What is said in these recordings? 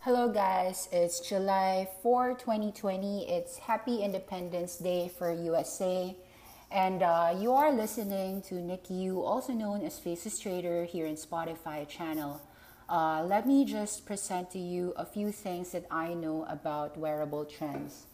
Hello guys, it's July 4, 2020. It's Happy Independence Day for USA. And you are listening to Nick Yu, also known as Faces Trader, here in Spotify channel. Let me just present to you a few things that I know about wearable trends.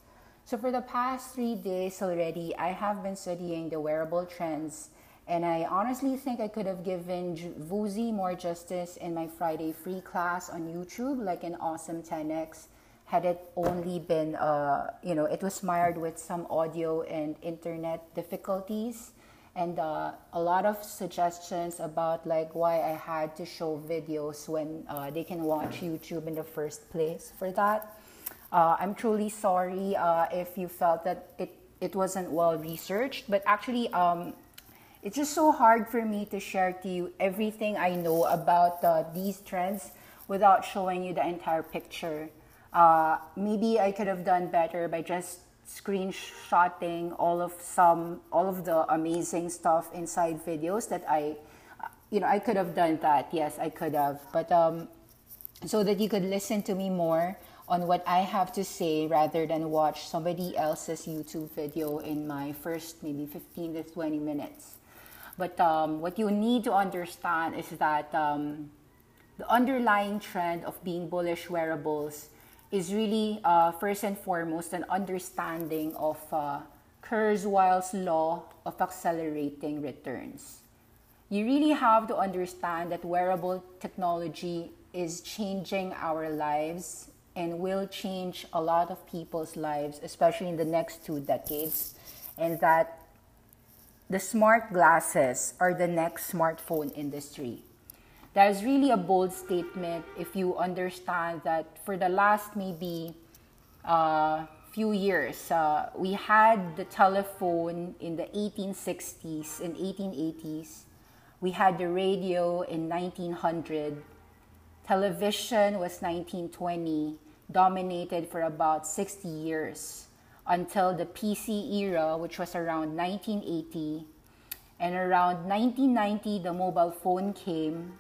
So for the past 3 days already, I have been studying the wearable trends, and I honestly think I could have given Vuzi more justice in my Friday free class on YouTube, like an awesome 10x, had it only been, it was mired with some audio and internet difficulties. And a lot of suggestions about like why I had to show videos when they can watch YouTube in the first place for that. I'm truly sorry if you felt that it wasn't well researched, but actually it's just so hard for me to share to you everything I know about these trends without showing you the entire picture. Maybe I could have done better by just screenshotting all of the amazing stuff inside videos that I could have done that. Yes, I could have. But so that you could listen to me more on what I have to say rather than watch somebody else's YouTube video in my first maybe 15 to 20 minutes. But what you need to understand is that the underlying trend of being bullish wearables is really first and foremost an understanding of Kurzweil's law of accelerating returns. You really have to understand that wearable technology is changing our lives and will change a lot of people's lives, especially in the next 2 decades, and that the smart glasses are the next smartphone industry. That is really a bold statement if you understand that for the last maybe few years, we had the telephone in the 1860s and 1880s. We had the radio in 1900. Television was 1920, dominated for about 60 years until the PC era, which was around 1980. And around 1990, the mobile phone came.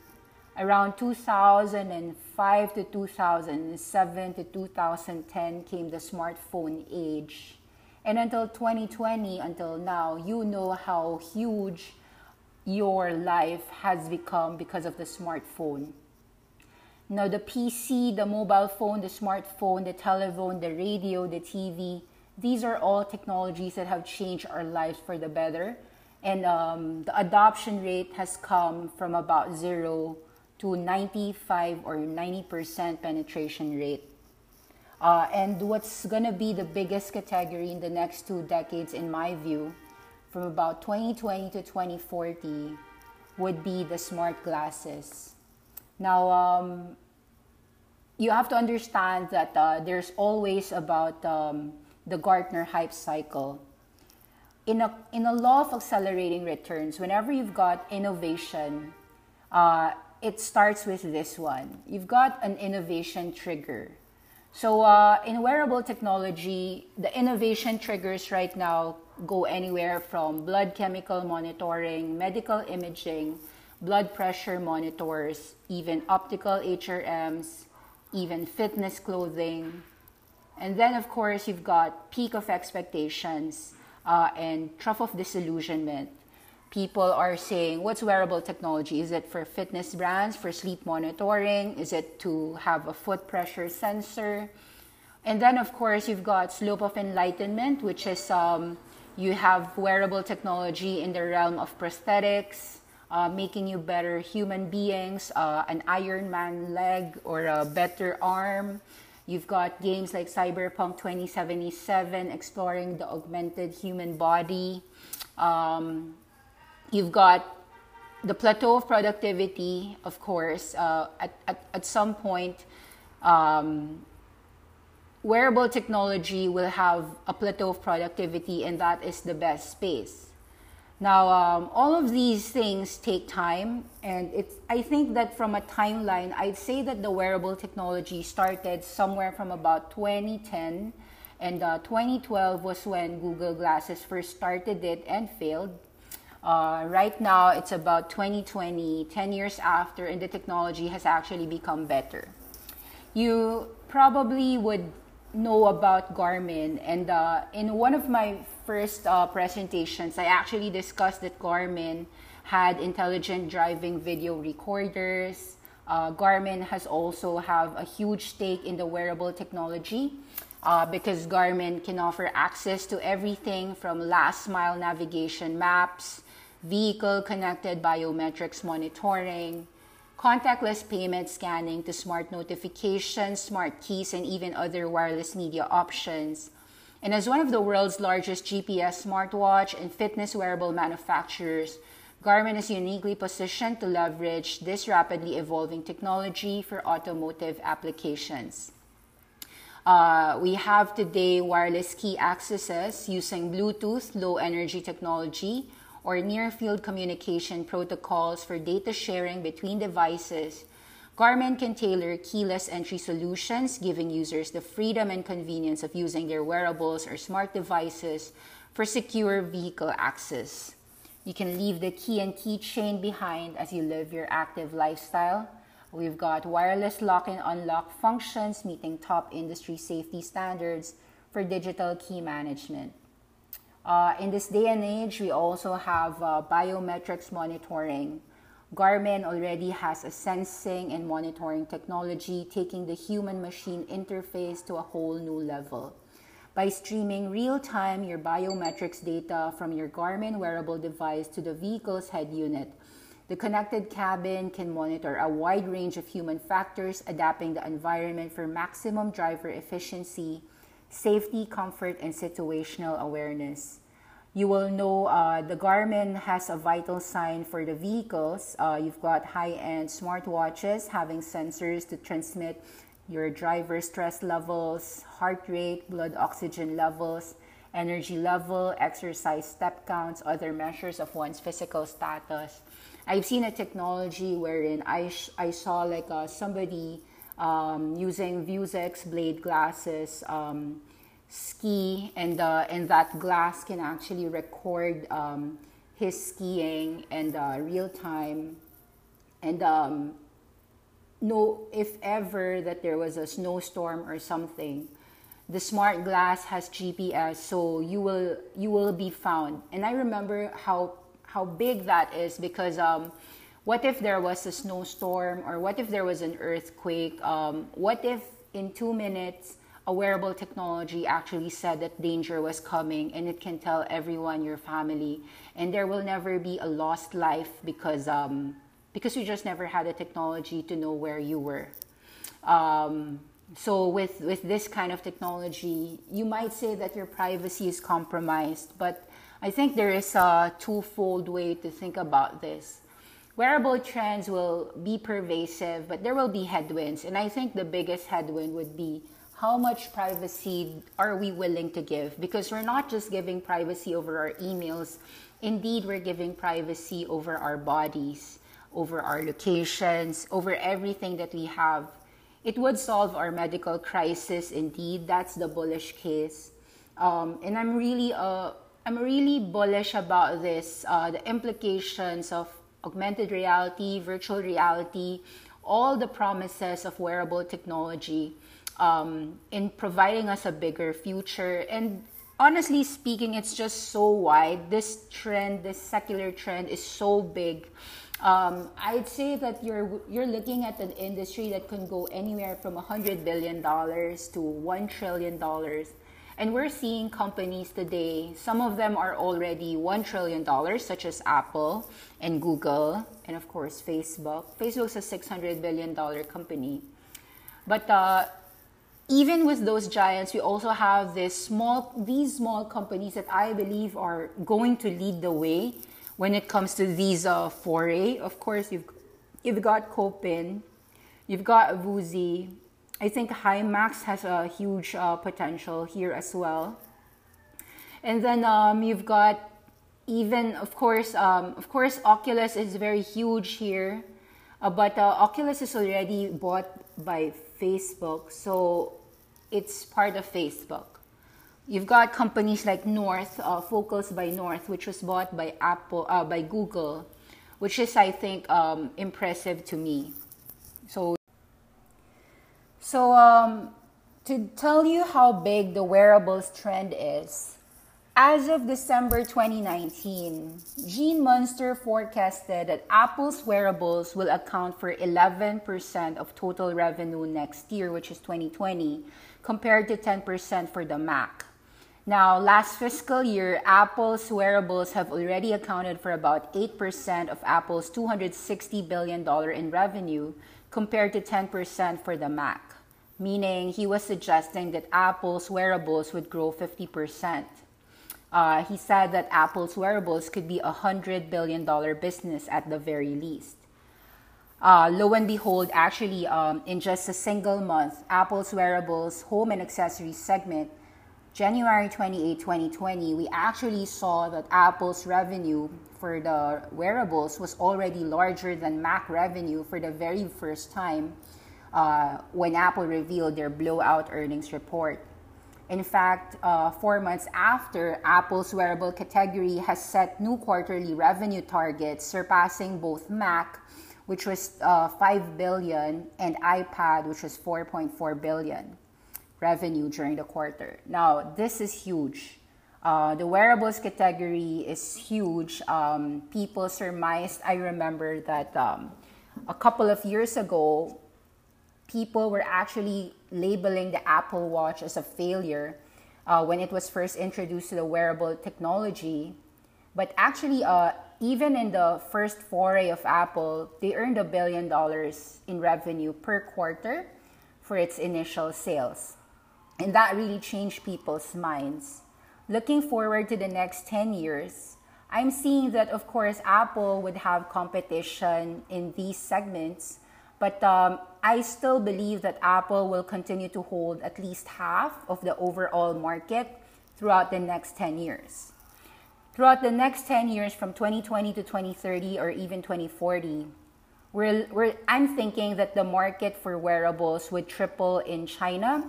Around 2005 to 2007 to 2010 came the smartphone age. And until 2020, until now, you know how huge your life has become because of the smartphone. Now, the PC, the mobile phone, the smartphone, the telephone, the radio, the TV, these are all technologies that have changed our lives for the better. And the adoption rate has come from about 0 to 95 or 90% penetration rate. And what's going to be the biggest category in the next 2 decades, in my view, from about 2020 to 2040, would be the smart glasses. Now, you have to understand that there's always about the Gartner hype cycle. In a law of accelerating returns, whenever you've got innovation, it starts with this one. You've got an innovation trigger. So in wearable technology, the innovation triggers right now go anywhere from blood chemical monitoring, medical imaging, blood pressure monitors, even optical HRMs, even fitness clothing. And then, of course, you've got peak of expectations and trough of disillusionment. People are saying, what's wearable technology? Is it for fitness brands, for sleep monitoring? Is it to have a foot pressure sensor? And then, of course, you've got slope of enlightenment, which is you have wearable technology in the realm of prosthetics, making you better human beings, an Iron Man leg or a better arm. You've got games like Cyberpunk 2077, exploring the augmented human body. You've got the plateau of productivity, of course, at some point, wearable technology will have a plateau of productivity, and that is the best space. Now, all of these things take time, and it's, I think that from a timeline, I'd say that the wearable technology started somewhere from about 2010, and 2012 was when Google Glasses first started it and failed. Right now, it's about 2020, 10 years after, and the technology has actually become better. You probably would know about Garmin, and in one of my first presentations, I actually discussed that Garmin had intelligent driving video recorders. Garmin has also have a huge stake in the wearable technology because Garmin can offer access to everything from last mile navigation maps, vehicle connected biometrics monitoring, contactless payment scanning to smart notifications, smart keys, and even other wireless media options. And as one of the world's largest GPS smartwatch and fitness wearable manufacturers, Garmin is uniquely positioned to leverage this rapidly evolving technology for automotive applications. We have today wireless key accesses using Bluetooth low energy technology or near-field communication protocols for data sharing between devices. Garmin can tailor keyless entry solutions, giving users the freedom and convenience of using their wearables or smart devices for secure vehicle access. You can leave the key and keychain behind as you live your active lifestyle. We've got wireless lock and unlock functions meeting top industry safety standards for digital key management. In this day and age, we also have biometrics monitoring. Garmin already has a sensing and monitoring technology, taking the human-machine interface to a whole new level. By streaming real-time your biometrics data from your Garmin wearable device to the vehicle's head unit, the connected cabin can monitor a wide range of human factors, adapting the environment for maximum driver efficiency, safety, comfort, and situational awareness. You will know the Garmin has a vital sign for the vehicles. You've got high-end smartwatches having sensors to transmit your driver stress levels, heart rate, blood oxygen levels, energy level, exercise step counts, other measures of one's physical status. I've seen a technology wherein I saw like somebody using Vuzix Blade glasses, ski, and that glass can actually record his skiing and real time, and know if ever that there was a snowstorm or something. The smart glass has GPS, so you will be found. And I remember how big that is because. What if there was a snowstorm, or what if there was an earthquake? What if in 2 minutes, a wearable technology actually said that danger was coming, and it can tell everyone, your family, and there will never be a lost life because you just never had a technology to know where you were. So with this kind of technology, you might say that your privacy is compromised, but I think there is a twofold way to think about this. Wearable trends will be pervasive, but there will be headwinds. And I think the biggest headwind would be how much privacy are we willing to give? Because we're not just giving privacy over our emails. Indeed, we're giving privacy over our bodies, over our locations, over everything that we have. It would solve our medical crisis, indeed. That's the bullish case. And I'm really bullish about this, the implications of augmented reality, virtual reality, all the promises of wearable technology in providing us a bigger future. And honestly speaking, it's just so wide. This trend, this secular trend is so big. I'd say that you're looking at an industry that can go anywhere from $100 billion to $1 trillion. And we're seeing companies today, some of them are already $1 trillion, such as Apple and Google, and of course, Facebook. Facebook's a $600 billion company. But even with those giants, we also have these small companies that I believe are going to lead the way when it comes to these foray. Of course, you've got Kopin, you've got Vuzix. I think HIMAX has a huge potential here as well. And then you've got even, of course, Oculus is very huge here. But Oculus is already bought by Facebook, so it's part of Facebook. You've got companies like North, Focals by North, which was bought by Apple, by Google, which is, I think, impressive to me. So to tell you how big the wearables trend is, as of December 2019, Gene Munster forecasted that Apple's wearables will account for 11% of total revenue next year, which is 2020, compared to 10% for the Mac. Now, last fiscal year, Apple's wearables have already accounted for about 8% of Apple's $260 billion in revenue, compared to 10% for the Mac, meaning he was suggesting that Apple's wearables would grow 50%. He said that Apple's wearables could be a $100 billion business at the very least. Lo and behold, actually, in just a single month, Apple's wearables, home and accessories segment, January 28, 2020, we actually saw that Apple's revenue for the wearables was already larger than Mac revenue for the very first time when Apple revealed their blowout earnings report. In fact, 4 months after, Apple's wearable category has set new quarterly revenue targets, surpassing both Mac, which was $5 billion, and iPad, which was $4.4 billion revenue during the quarter. Now, this is huge. The wearables category is huge. People surmised, I remember that a couple of years ago, people were actually labeling the Apple Watch as a failure when it was first introduced to the wearable technology. But actually, even in the first foray of Apple, they earned $1 billion in revenue per quarter for its initial sales. And that really changed people's minds. Looking forward to the next 10 years, I'm seeing that, of course, Apple would have competition in these segments, but I still believe that Apple will continue to hold at least half of the overall market throughout the next 10 years. Throughout the next 10 years, from 2020 to 2030 or even 2040, I'm thinking that the market for wearables would triple in China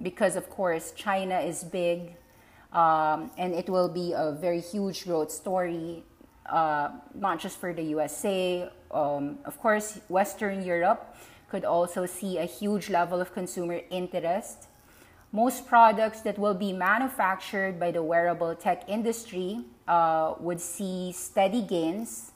because, of course, China is big and it will be a very huge growth story, not just for the USA. Of course, Western Europe could also see a huge level of consumer interest. Most products that will be manufactured by the wearable tech industry would see steady gains.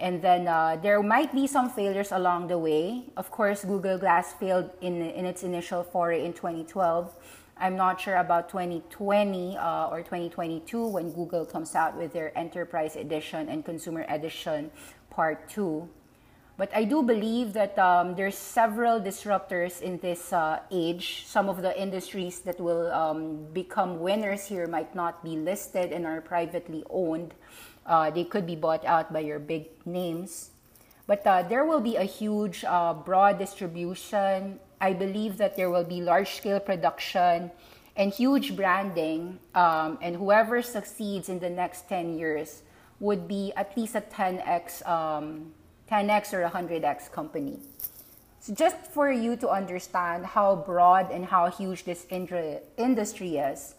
And then there might be some failures along the way. Of course, Google Glass failed in its initial foray in 2012. I'm not sure about 2020 or 2022 when Google comes out with their Enterprise Edition and Consumer Edition Part 2. But I do believe that there's several disruptors in this age. Some of the industries that will become winners here might not be listed and are privately owned. They could be bought out by your big names. But there will be a huge, broad distribution. I believe that there will be large-scale production and huge branding. And whoever succeeds in the next 10 years would be at least a 10x or 100x company. So just for you to understand how broad and how huge this industry is,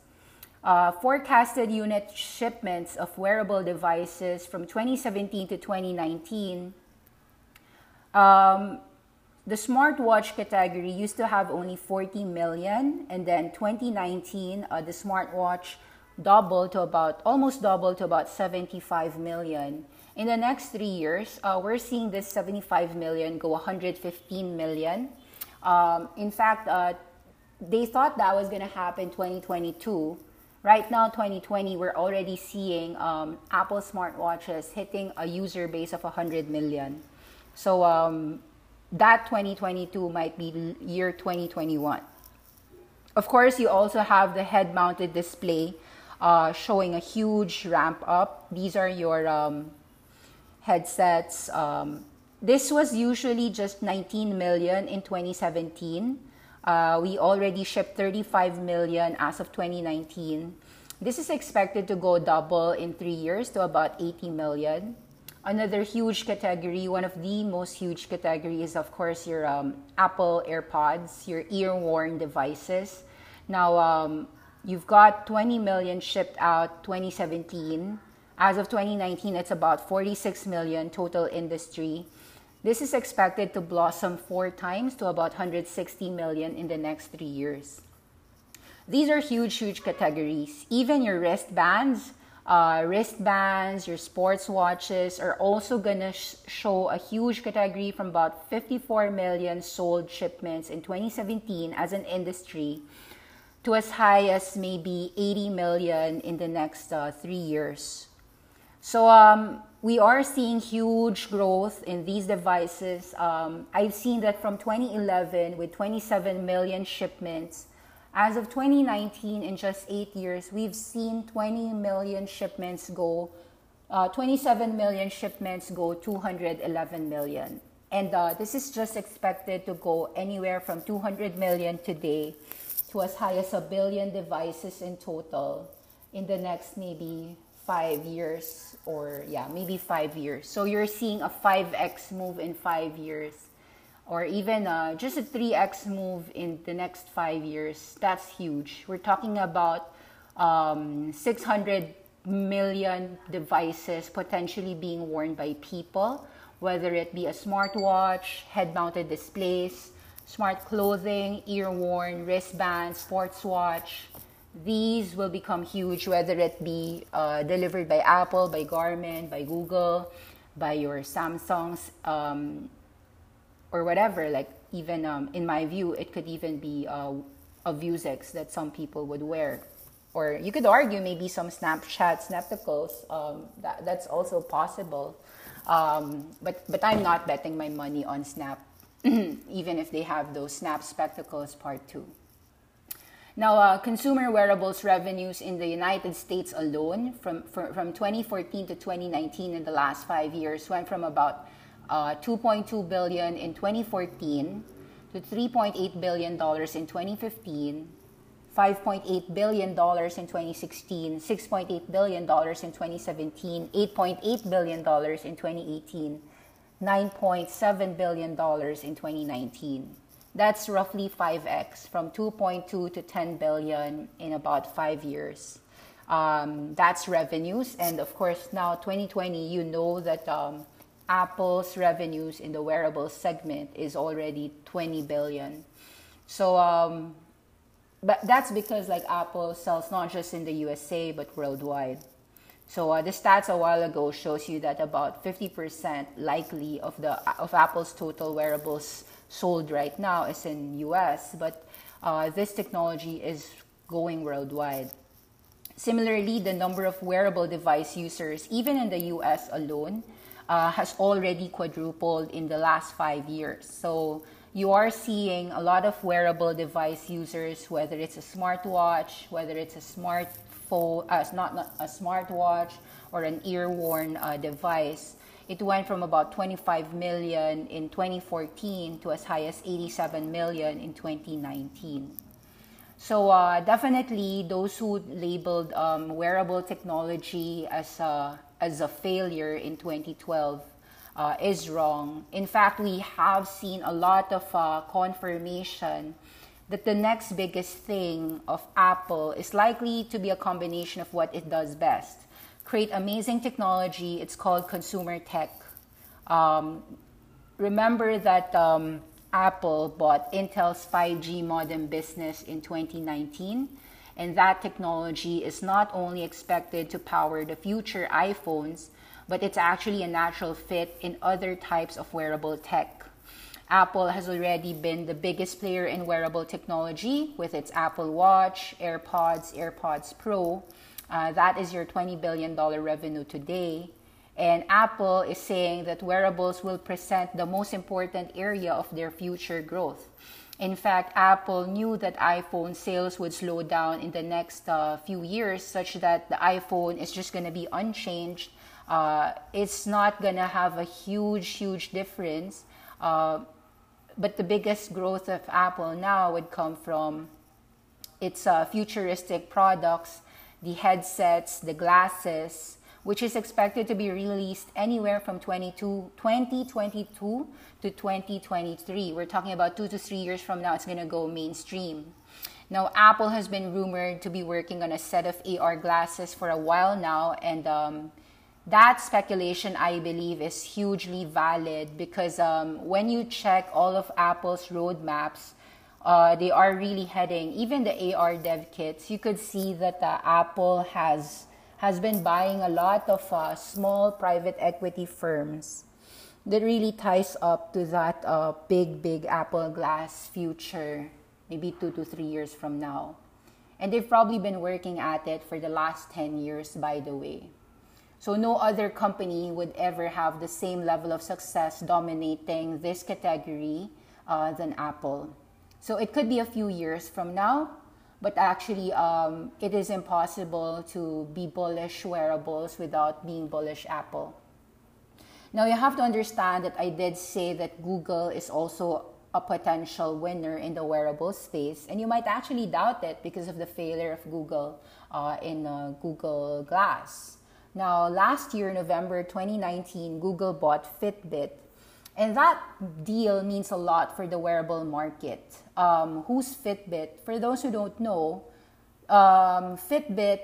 forecasted unit shipments of wearable devices from 2017 to 2019, the smartwatch category used to have only 40 million, and then 2019, the smartwatch almost doubled to about 75 million. In the next 3 years, we're seeing this 75 million go 115 million. In fact, they thought that was going to happen 2022. Right now, 2020, we're already seeing Apple smartwatches hitting a user base of 100 million. So that 2022 might be year 2021. Of course, you also have the head-mounted display showing a huge ramp up. These are your headsets. This was usually just 19 million in 2017. We already shipped 35 million as of 2019. This is expected to go double in 3 years to about 80 million. Another huge category, one of the most huge categories, of course, your Apple AirPods, your ear-worn devices. Now, you've got 20 million shipped out 2017. As of 2019, it's about 46 million total industry. This is expected to blossom 4 times to about 160 million in the next 3 years. These are huge, huge categories. Even your wristbands, your sports watches are also gonna show a huge category from about 54 million sold shipments in 2017 as an industry to as high as maybe 80 million in the next 3 years. So we are seeing huge growth in these devices. I've seen that from 2011 with 27 million shipments. As of 2019, in just 8 years, we've seen 27 million shipments go 211 million. And this is just expected to go anywhere from 200 million today to as high as 1 billion devices in total in the next maybe 5 years, or yeah, maybe 5 years. So you're seeing a 5x move in 5 years. Or even just a 3x move in the next 5 years. That's huge. We're talking about 600 million devices potentially being worn by people, whether it be a smartwatch, head-mounted displays, smart clothing, ear-worn, wristbands, sports watch. These will become huge, whether it be delivered by Apple, by Garmin, by Google, by your Samsung's, or whatever. Like even in my view, it could even be a Vuzix that some people would wear, or you could argue maybe some Snapchat Spectacles. That's also possible, but I'm not betting my money on Snap, even if they have those Snap Spectacles Part 2. Now, consumer wearables revenues in the United States alone from 2014 to 2019 in the last 5 years went from about 2.2 billion in 2014 to $3.8 billion in 2015, $5.8 billion in 2016, $6.8 billion in 2017, $8.8 billion in 2018, $9.7 billion in 2019. That's roughly 5x, from 2.2 to 10 billion in about 5 years. That's revenues, and of course now 2020, you know that Apple's revenues in the wearable segment is already 20 billion. So, but that's because like Apple sells not just in the USA, but worldwide. So the stats a while ago shows you that about 50% likely of Apple's total wearables sold right now is in US, but this technology is going worldwide. Similarly, the number of wearable device users, even in the US alone, has already quadrupled in the last 5 years. So you are seeing a lot of wearable device users, whether it's a smartwatch, whether it's a smartphone, not a smartwatch or an ear-worn device. It went from about 25 million in 2014 to as high as 87 million in 2019. So definitely those who labeled wearable technology as a failure in 2012 is wrong. In fact, we have seen a lot of confirmation that the next biggest thing of Apple is likely to be a combination of what it does best. Create amazing technology. It's called consumer tech. Remember that Apple bought Intel's 5G modem business in 2019. And that technology is not only expected to power the future iPhones, but it's actually a natural fit in other types of wearable tech. Apple has already been the biggest player in wearable technology with its Apple Watch, AirPods, AirPods Pro. That is your $20 billion revenue today. And Apple is saying that wearables will present the most important area of their future growth. In fact, Apple knew that iPhone sales would slow down in the next few years, such that the iPhone is just going to be unchanged. It's not going to have a huge difference. But the biggest growth of Apple now would come from its futuristic products, the headsets, the glasses, which is expected to be released anywhere from 2022 to 2023. We're talking about 2 to 3 years from now, it's going to go mainstream. Now, Apple has been rumored to be working on a set of AR glasses for a while now, and that speculation, I believe, is hugely valid because when you check all of Apple's roadmaps, they are really heading, even the AR dev kits, you could see that Apple has been buying a lot of small private equity firms that really ties up to that big Apple Glass future, maybe 2 to 3 years from now. And they've probably been working at it for the last 10 years, by the way. So no other company would ever have the same level of success dominating this category than Apple. So it could be a few years from now, but actually it is impossible to be bullish wearables without being bullish Apple. Now you have to understand that I did say that Google is also a potential winner in the wearable space, and you might actually doubt it because of the failure of Google in Google Glass. Now last year, November 2019, Google bought Fitbit. And that deal means a lot for the wearable market. Who's Fitbit? For those who don't know, Fitbit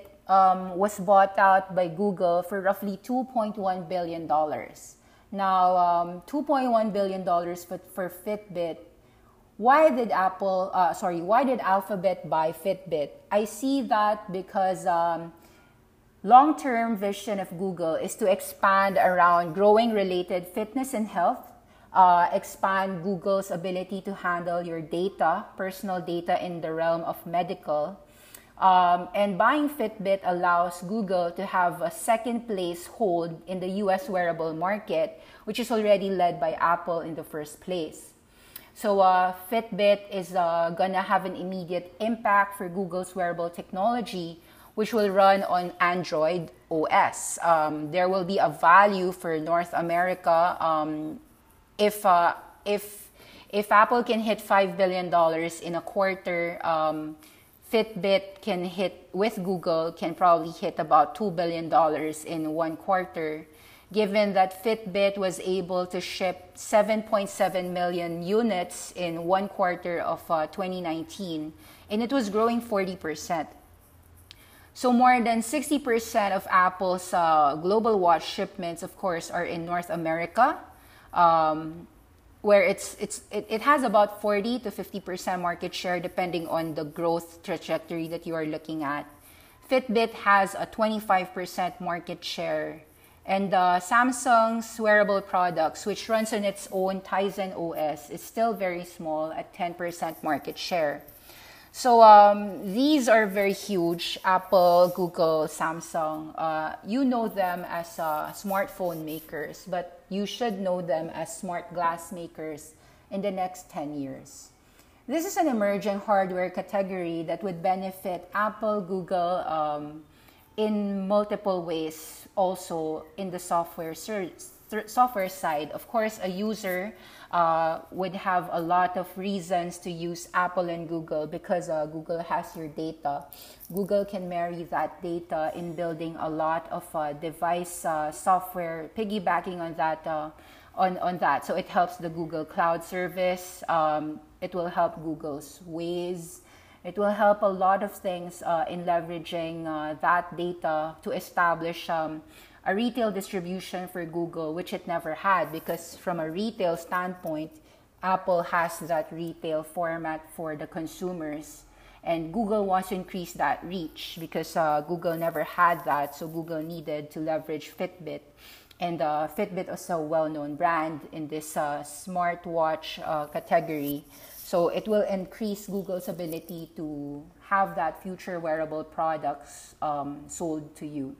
was bought out by Google for roughly $2.1 billion. Now, $2.1 billion for Fitbit. Why did Alphabet buy Fitbit? I see that because long-term vision of Google is to expand around growing related fitness and health. Expand Google's ability to handle your data, personal data in the realm of medical. And buying Fitbit allows Google to have a second place hold in the US wearable market, which is already led by Apple in the first place. So Fitbit is gonna have an immediate impact for Google's wearable technology, which will run on Android OS. There will be a value for North America. If Apple can hit $5 billion in a quarter, Fitbit can hit, with Google, can probably hit about $2 billion in one quarter, given that Fitbit was able to ship 7.7 million units in one quarter of 2019, and it was growing 40%. So more than 60% of Apple's global watch shipments, of course, are in North America, where it has about 40 to 50% market share depending on the growth trajectory that you are looking at. Fitbit has a 25% market share, and Samsung's wearable products, which runs on its own Tizen OS, is still very small at 10% market share. So these are very huge: Apple, Google, Samsung. You know them as smartphone makers, but you should know them as smart glass makers in the next 10 years. This is an emerging hardware category that would benefit Apple, Google in multiple ways, also in the software side. Of course, a user would have a lot of reasons to use Apple and Google because Google has your data. Google can marry that data in building a lot of device software, piggybacking on that. So it helps the Google Cloud service. It will help Google's Waze. It will help a lot of things in leveraging that data to establish a retail distribution for Google, which it never had, because from a retail standpoint, Apple has that retail format for the consumers. And Google wants to increase that reach because Google never had that, so Google needed to leverage Fitbit. And Fitbit is a well-known brand in this smartwatch category. So it will increase Google's ability to have that future wearable products sold to you.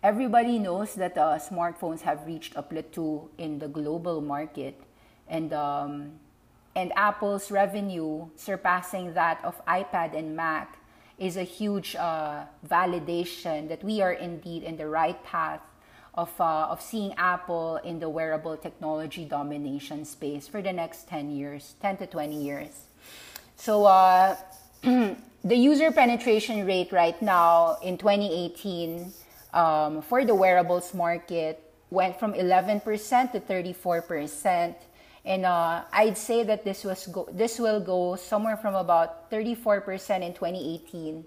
Everybody knows that smartphones have reached a plateau in the global market, and and Apple's revenue surpassing that of iPad and Mac is a huge validation that we are indeed in the right path of seeing Apple in the wearable technology domination space for the next 10 to 20 years. So the user penetration rate right now in 2018 for the wearables market went from 11% to 34%. And I'd say that this will go somewhere from about 34% in 2018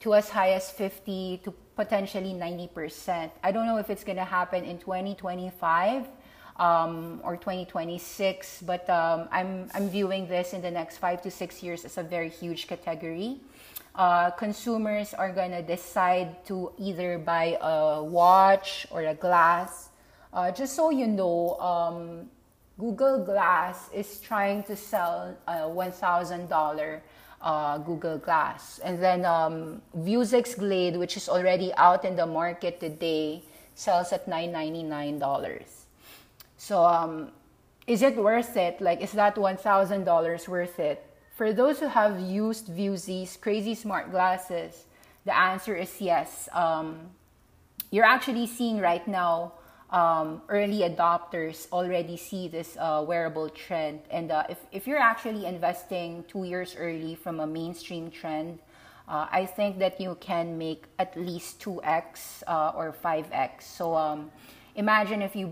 to as high as 50 to potentially 90%. I don't know if it's going to happen in 2025 or 2026, but I'm viewing this in the next 5 to 6 years as a very huge category. Consumers are going to decide to either buy a watch or a glass. Just so you know, Google Glass is trying to sell a $1,000 Google Glass. And then Vuzix Blade, which is already out in the market today, sells at $999. So is it worth it? Like, is that $1,000 worth it? For those who have used Vuzix crazy smart glasses, the answer is yes. You're actually seeing right now early adopters already see this wearable trend. And if you're actually investing 2 years early from a mainstream trend, I think that you can make at least 2x or 5x. So imagine if you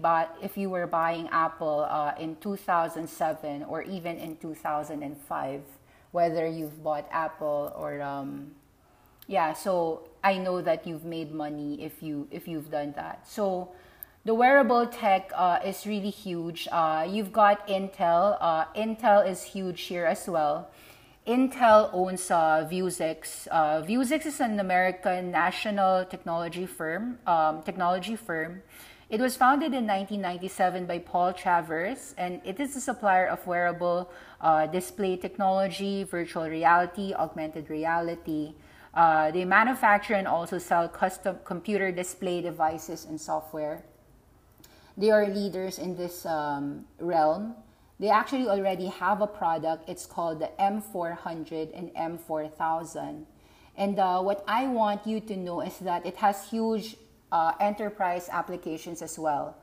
were buying Apple in 2007 or even in 2005, whether you've bought Apple or yeah. So I know that you've made money if you've done that. So the wearable tech is really huge. You've got Intel. Intel is huge here as well. Intel owns Vuzix. Vuzix is an American national technology firm. It was founded in 1997 by Paul Travers, and it is a supplier of wearable display technology, virtual reality, augmented reality. They manufacture and also sell custom computer display devices and software. They are leaders in this realm. They actually already have a product. It's called the M400 and M4000. And what I want you to know is that it has huge enterprise applications as well.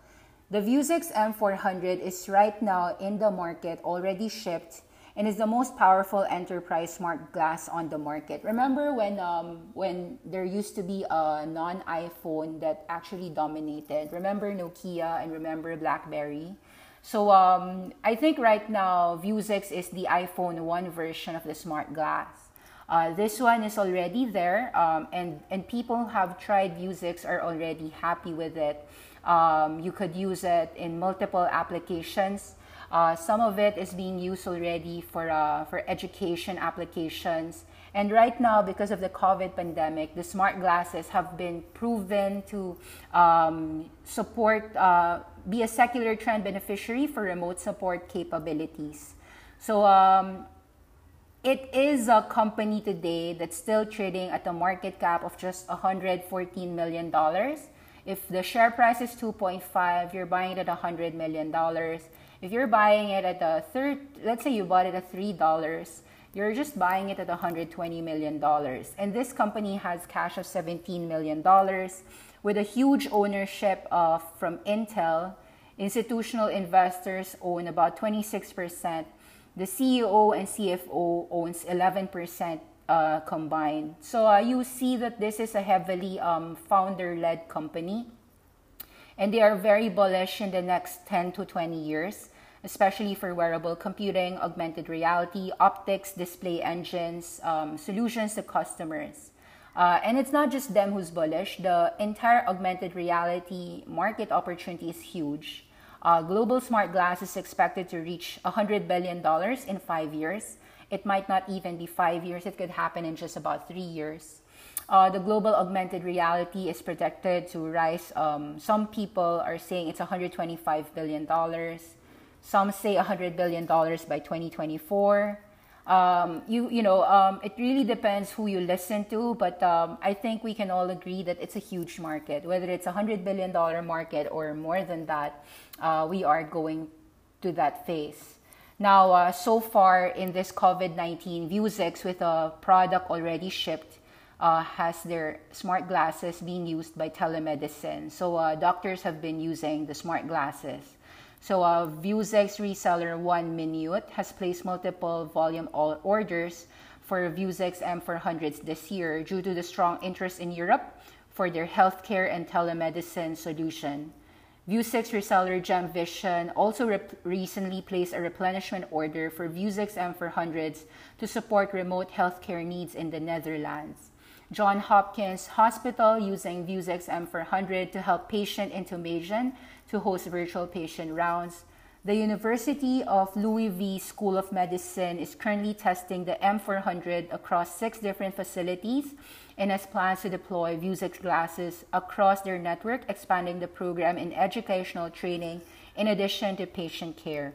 The Vuzix M400 is right now in the market, already shipped, and is the most powerful enterprise smart glass on the market. Remember when there used to be a non-iPhone that actually dominated? Remember Nokia and remember Blackberry? So I think right now Vuzix is the iPhone 1 version of the smart glass. This one is already there, and people who have tried Vuzix are already happy with it. You could use it in multiple applications. Some of it is being used already for education applications. And right now, because of the COVID pandemic, the smart glasses have been proven to be a secular trend beneficiary for remote support capabilities. So it is a company today that's still trading at a market cap of just $114 million. If the share price is 2.5, you're buying it at $100 million. If you're buying it at let's say you bought it at $3, you're just buying it at $120 million. And this company has cash of $17 million with a huge ownership from Intel. Institutional investors own about 26%. The CEO and CFO owns 11% combined. So you see that this is a heavily founder-led company. And they are very bullish in the next 10 to 20 years, especially for wearable computing, augmented reality, optics, display engines, solutions to customers. And it's not just them who's bullish. The entire augmented reality market opportunity is huge. Global smart glass is expected to reach $100 billion in 5 years. It might not even be 5 years. It could happen in just about 3 years. The global augmented reality is projected to rise. Some people are saying it's $125 billion. Some say $100 billion by 2024. It really depends who you listen to, but I think we can all agree that it's a huge market. Whether it's a $100 billion market or more than that, we are going to that phase. Now, so far in this COVID-19, Vuzix, with a product already shipped, has their smart glasses being used by telemedicine. So doctors have been using the smart glasses. So Vuzix reseller 1 Minute has placed multiple volume orders for Vuzix M400s this year due to the strong interest in Europe for their healthcare and telemedicine solution. Vuzix reseller Gem Vision also recently placed a replenishment order for Vuzix M400s to support remote healthcare needs in the Netherlands. Johns Hopkins Hospital using Vuzix M400 to help patient intimation to host virtual patient rounds. The University of Louis V School of Medicine is currently testing the M400 across 6 different facilities and has plans to deploy Vuzix glasses across their network, expanding the program in educational training in addition to patient care.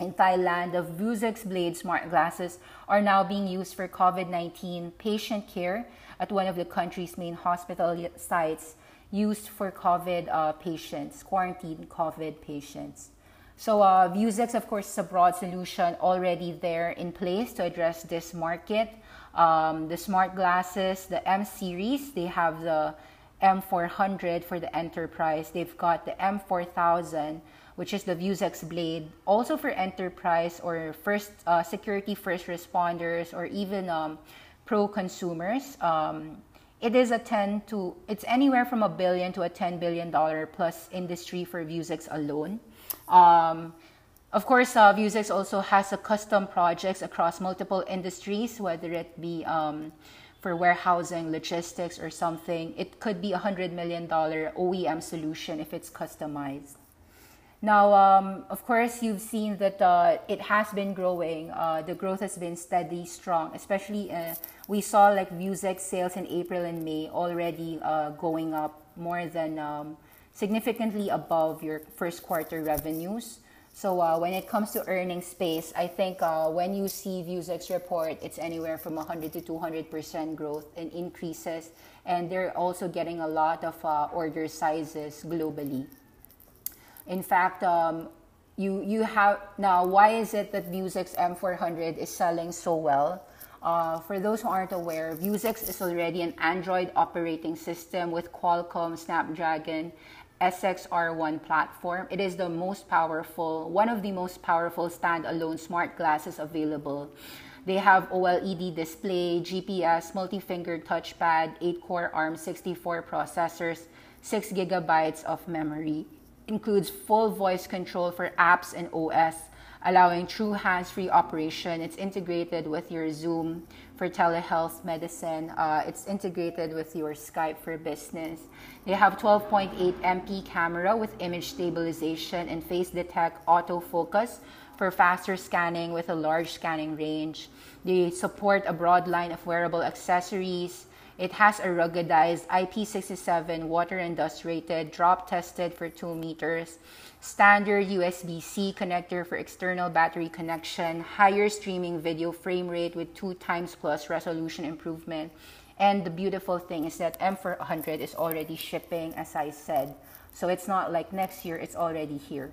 In Thailand, the Vuzix Blade smart glasses are now being used for COVID-19 patient care at one of the country's main hospital sites used for COVID patients, quarantined COVID patients. So Vuzix, of course, is a broad solution already there in place to address this market. The smart glasses, the M series, they have the M400 for the enterprise. They've got the M4000, which is the Vuzix Blade, also for enterprise or security first responders, or even pro consumers. It is it's anywhere from $1 billion to a $10 billion plus industry for Vuzix alone. Of course, Vuzix also has custom projects across multiple industries, whether it be for warehousing, logistics, or something. It could be $100 million OEM solution if it's customized. Now, of course, you've seen that it has been growing. The growth has been steady, strong, especially we saw like Vuzix sales in April and May already going up more than significantly above your first quarter revenues. So when it comes to earning space, I think when you see Vuzix report, it's anywhere from 100 to 200% growth and increases. And they're also getting a lot of order sizes globally. In fact, you have now. Why is it that Vuzix M400 is selling so well? For those who aren't aware, Vuzix is already an Android operating system with Qualcomm Snapdragon SXR1 platform. It is the most powerful, one of the most powerful standalone smart glasses available. They have OLED display, GPS, multi-finger touchpad, 8-core ARM 64 processors, 6 GB of memory. Includes full voice control for apps and OS, allowing true hands-free operation. It's integrated with your Zoom for telehealth medicine. It's integrated with your Skype for business. They have 12.8 MP camera with image stabilization and face detect autofocus for faster scanning with a large scanning range. They support a broad line of wearable accessories. It has a ruggedized IP67 water and dust rated, drop tested for 2 meters, standard USB-C connector for external battery connection, higher streaming video frame rate with 2x+ resolution improvement. And the beautiful thing is that M400 is already shipping, as I said. So it's not like next year, it's already here.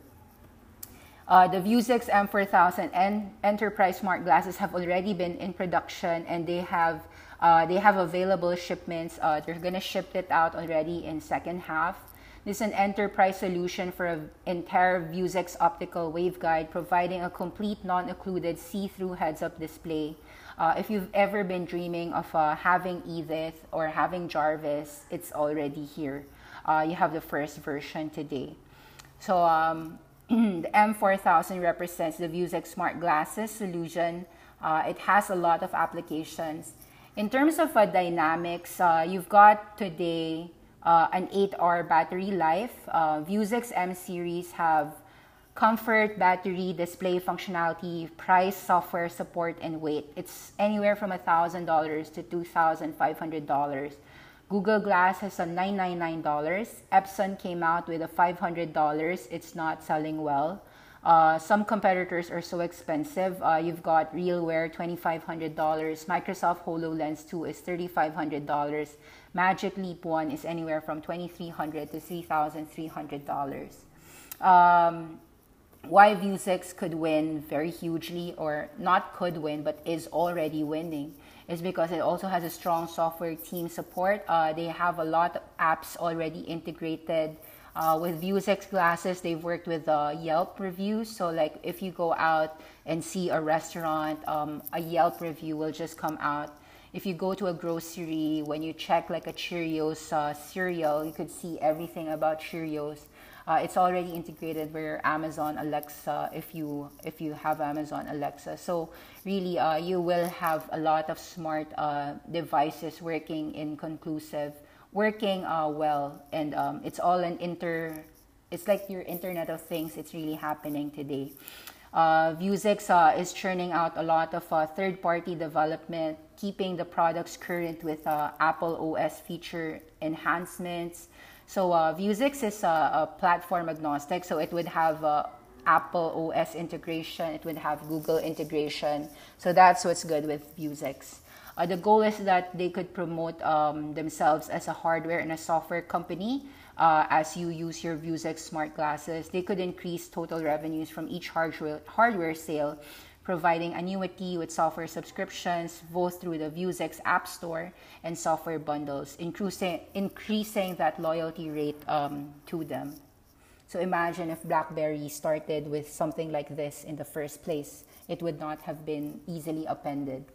The Vuzix M4000 and enterprise smart glasses have already been in production, and they have available shipments. They're going to ship it out already in second half. This is an enterprise solution for an entire Vuzix optical waveguide, providing a complete non-occluded see-through heads-up display. If you've ever been dreaming of having Edith or having Jarvis, it's already here. You have the first version today. So the M4000 represents the Vuzix smart glasses solution. It has a lot of applications. In terms of dynamics, you've got today an 8-hour battery life. Vuzix M series have comfort, battery, display functionality, price, software support, and weight. It's anywhere from $1,000 to $2,500. Google Glass has a $999. Epson came out with a $500. It's not selling well. Some competitors are so expensive. You've got RealWear, $2,500. Microsoft HoloLens 2 is $3,500. Magic Leap 1 is anywhere from $2,300 to $3,300. why Vuzix could win very hugely, or not could win, but is already winning, is because it also has a strong software team support. They have a lot of apps already integrated with Vuzix glasses. They've worked with Yelp reviews. So like if you go out and see a restaurant, a Yelp review will just come out. If you go to a grocery, when you check like a Cheerios cereal, you could see everything about Cheerios. It's already integrated with your Amazon Alexa if you have Amazon Alexa. So really, you will have a lot of smart devices working in conclusive, working well, and it's all an it's like your Internet of Things. It's really happening today. Vuzix is churning out a lot of third-party development, keeping the products current with Apple OS feature enhancements. So Vuzix is a platform agnostic, so it would have Apple OS integration, it would have Google integration, so that's what's good with Vuzix. The goal is that they could promote themselves as a hardware and a software company. As you use your Vuzix smart glasses, they could increase total revenues from each hardware sale, providing annuity with software subscriptions, both through the Vuzix App Store and software bundles, increasing that loyalty rate to them. So imagine if BlackBerry started with something like this in the first place. It would not have been easily upended.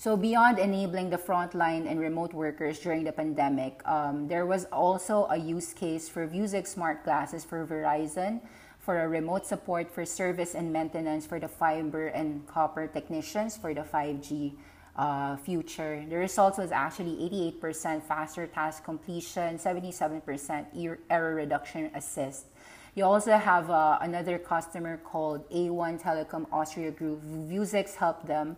So beyond enabling the frontline and remote workers during the pandemic, there was also a use case for Vuzix smart glasses for Verizon, for a remote support for service and maintenance for the fiber and copper technicians for the 5G future. The results was actually 88% faster task completion, 77% error reduction assist. You also have another customer called A1 Telecom Austria Group. Vuzix helped them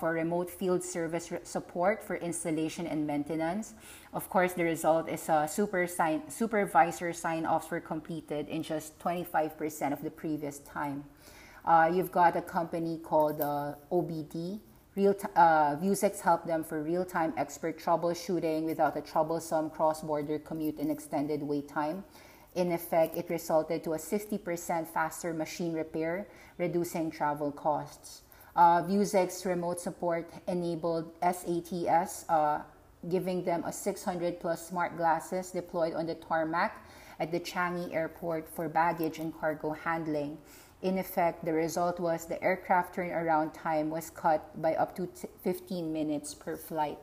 for remote field service support for installation and maintenance. Of course, the result is supervisor sign-offs were completed in just 25% of the previous time. You've got a company called OBD. Vuzix helped them for real-time expert troubleshooting without a troublesome cross-border commute and extended wait time. In effect, it resulted to a 60% faster machine repair, reducing travel costs. Vuzix remote support enabled SATS, giving them a 600+ smart glasses deployed on the tarmac at the Changi Airport for baggage and cargo handling. In effect, the result was the aircraft turnaround time was cut by up to 15 minutes per flight.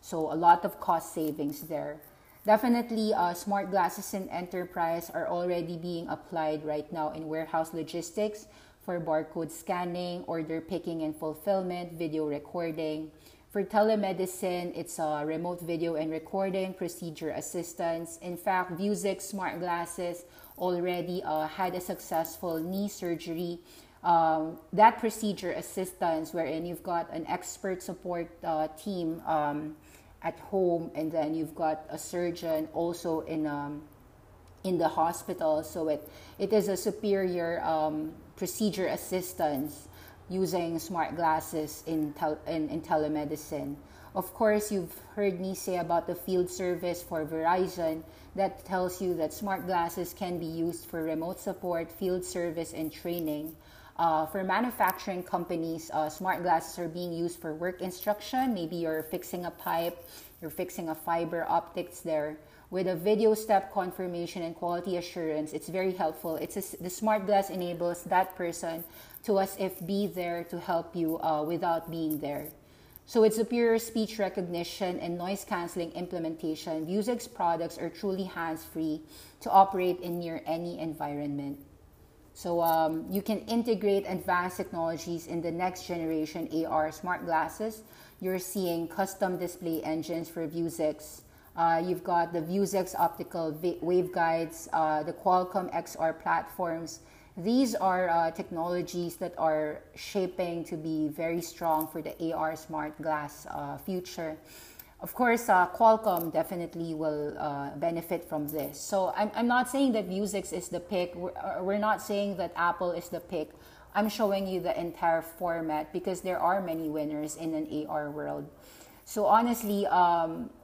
So a lot of cost savings there. Definitely, smart glasses in enterprise are already being applied right now in warehouse logistics for barcode scanning, order picking and fulfillment, video recording. For telemedicine, it's remote video and recording, procedure assistance. In fact, Vuzix smart glasses already had a successful knee surgery. That procedure assistance, wherein you've got an expert support team at home, and then you've got a surgeon also in the hospital. So it is a superior procedure assistance using smart glasses in telemedicine. Of course, you've heard me say about the field service for Verizon. That tells you that smart glasses can be used for remote support, field service, and training. For manufacturing companies, smart glasses are being used for work instruction. Maybe you're fixing a pipe, you're fixing a fiber optics there. With a video step confirmation and quality assurance, it's very helpful. The smart glass enables that person to as if be there to help you without being there. So with superior speech recognition and noise cancelling implementation, Vuzix products are truly hands-free to operate in near any environment. So you can integrate advanced technologies in the next generation AR smart glasses. You're seeing custom display engines for Vuzix. You've got the Vuzix optical waveguides, the Qualcomm XR platforms. These are technologies that are shaping to be very strong for the AR smart glass future. Of course, Qualcomm definitely will benefit from this. So I'm not saying that Vuzix is the pick. We're not saying that Apple is the pick. I'm showing you the entire format because there are many winners in an AR world. So honestly,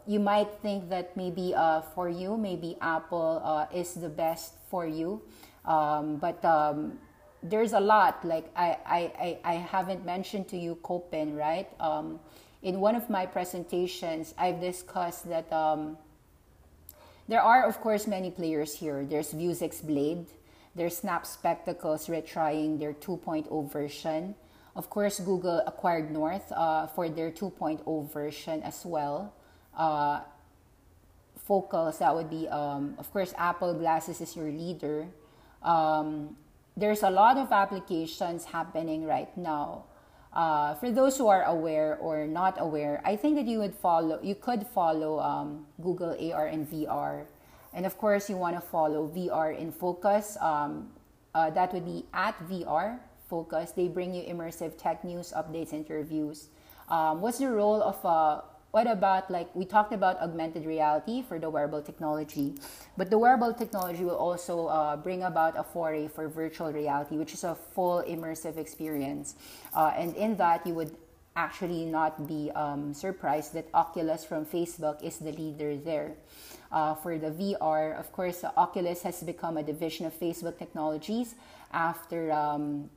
you might think that maybe for you, maybe Apple is the best for you. There's a lot, like I haven't mentioned to you Kopin, right? In one of my presentations, I've discussed that there are, of course, many players here. There's Vuzix Blade, there's Snapchat Spectacles retrying their 2.0 version. Of course, Google acquired North for their 2.0 version as well. Focals, that would be, of course, Apple Glass is your leader. There's a lot of applications happening right now. For those who are aware or not aware, I think that you could follow Google AR and VR. And of course, you want to follow VR in Focus. That would be at VR Focus. They bring you immersive tech news, updates, interviews. What's the role of what about, like, we talked about augmented reality for the wearable technology, but the wearable technology will also bring about a foray for virtual reality, which is a full immersive experience. And in that, you would actually not be surprised that Oculus from Facebook is the leader there. For the VR, of course, Oculus has become a division of Facebook Technologies after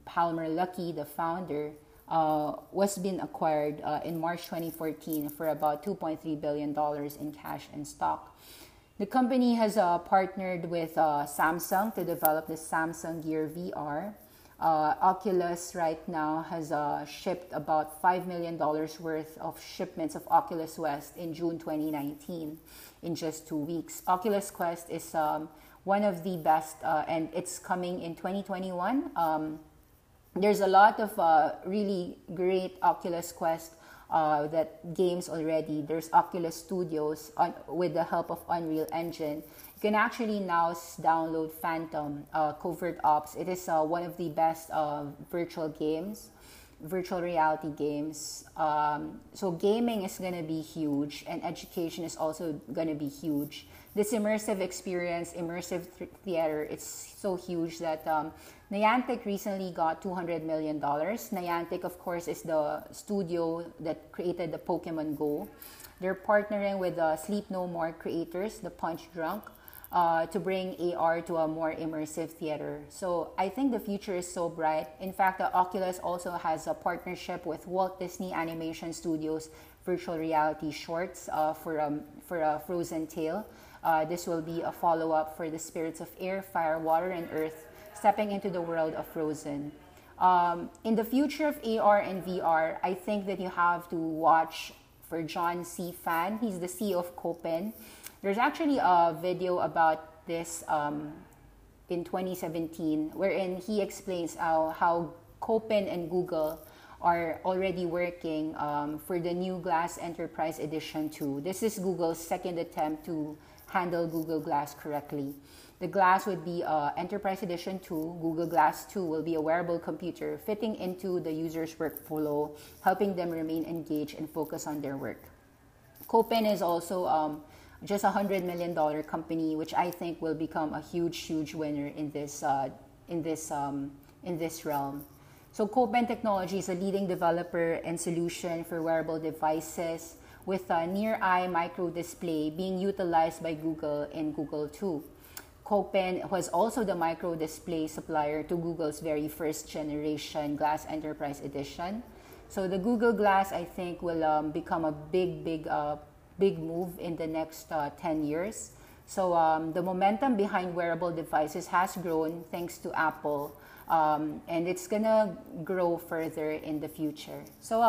Palmer Luckey, the founder, was being acquired in March 2014 for about $2.3 billion in cash and stock. The company has partnered with Samsung to develop the Samsung Gear VR. Oculus right now has shipped about $5 million worth of shipments of Oculus Quest in June 2019 in just 2 weeks. Oculus Quest is one of the best, and it's coming in 2021. There's a lot of really great Oculus Quest that games already. There's Oculus Studios with the help of Unreal Engine. You can actually now download Phantom Covert Ops. It is one of the best virtual reality games. So gaming is going to be huge, and education is also going to be huge. This immersive experience, immersive theater, it's so huge that Niantic recently got $200 million. Niantic, of course, is the studio that created the Pokemon Go. They're partnering with Sleep No More creators, the Punch Drunk, to bring AR to a more immersive theater. So I think the future is so bright. In fact, Oculus also has a partnership with Walt Disney Animation Studios virtual reality shorts for a Frozen Tale. This will be a follow-up for the spirits of air, fire, water, and earth stepping into the world of Frozen. In the future of AR and VR, I think that you have to watch for John C. Fan. He's the CEO of Kopin. There's actually a video about this in 2017, wherein he explains how Kopin and Google are already working for the new Glass Enterprise Edition 2. This is Google's second attempt to handle Google Glass correctly. The Glass would be Enterprise Edition 2. Google Glass 2 will be a wearable computer fitting into the user's workflow, helping them remain engaged and focus on their work. Kopin is also just a $100 million company, which I think will become a huge, huge winner in this realm. So Kopin Technology is a leading developer and solution for wearable devices, with a near-eye micro display being utilized by Google in Google 2. Kopin was also the micro display supplier to Google's very first generation Glass Enterprise Edition. So the Google Glass, I think, will become a big move in the next 10 years. So the momentum behind wearable devices has grown thanks to Apple, and it's gonna grow further in the future. So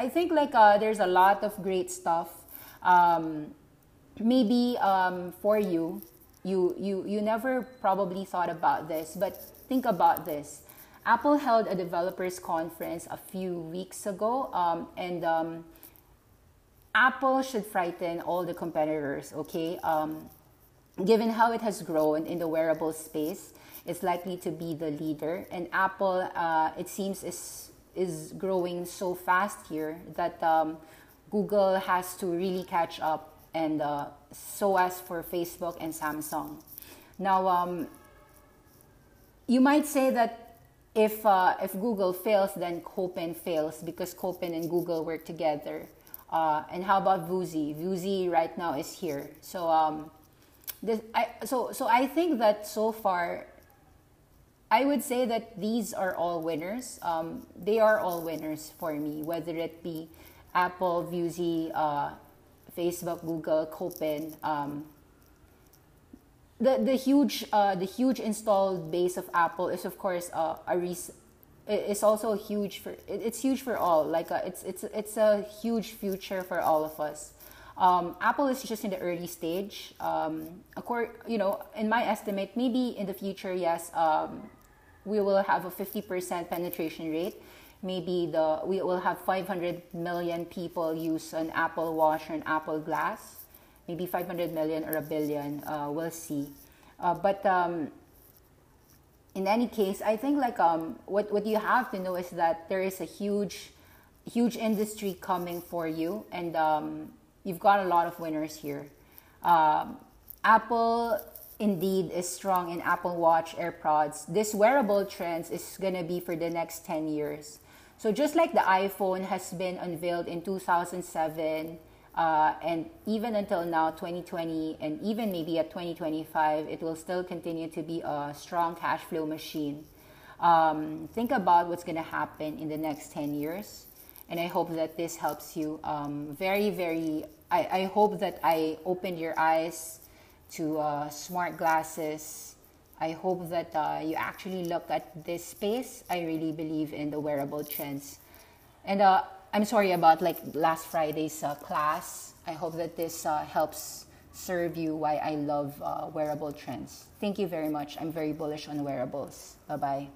I think there's a lot of great stuff. For you never probably thought about this, but think about this. Apple held a developers conference a few weeks ago, and Apple should frighten all the competitors, okay? Given how it has grown in the wearable space, it's likely to be the leader. And Apple, it seems, is growing so fast here that Google has to really catch up, and so as for Facebook and Samsung. Now, you might say that if Google fails, then Kopin fails because Kopin and Google work together. And how about Vuzi? Vuzi right now is here. So I think that so far I would say that these are all winners. They are all winners for me, whether it be Apple, Vuzix, Facebook, Google, Kopin. The huge installed base of Apple is, of course, it's also huge for all. Like it's a huge future for all of us. Apple is just in the early stage. You know, in my estimate, maybe in the future, yes, we will have a 50% penetration rate. Maybe we will have 500 million people use an Apple Watch or an Apple Glass. Maybe 500 million or a billion. We'll see. In any case, I think what you have to know is that there is a huge industry coming for you, and you've got a lot of winners here. Apple indeed is strong in Apple Watch, AirPods. This wearable trend is going to be for the next 10 years. So just like the iPhone has been unveiled in 2007, and even until now, 2020, and even maybe at 2025, it will still continue to be a strong cash flow machine. Think about what's going to happen in the next 10 years. And I hope that this helps you. I hope that I opened your eyes to smart glasses. I hope that you actually look at this space. I really believe in the wearable trends. And I'm sorry about last Friday's class. I hope that this helps serve you why I love wearable trends. Thank you very much. I'm very bullish on wearables. Bye-bye.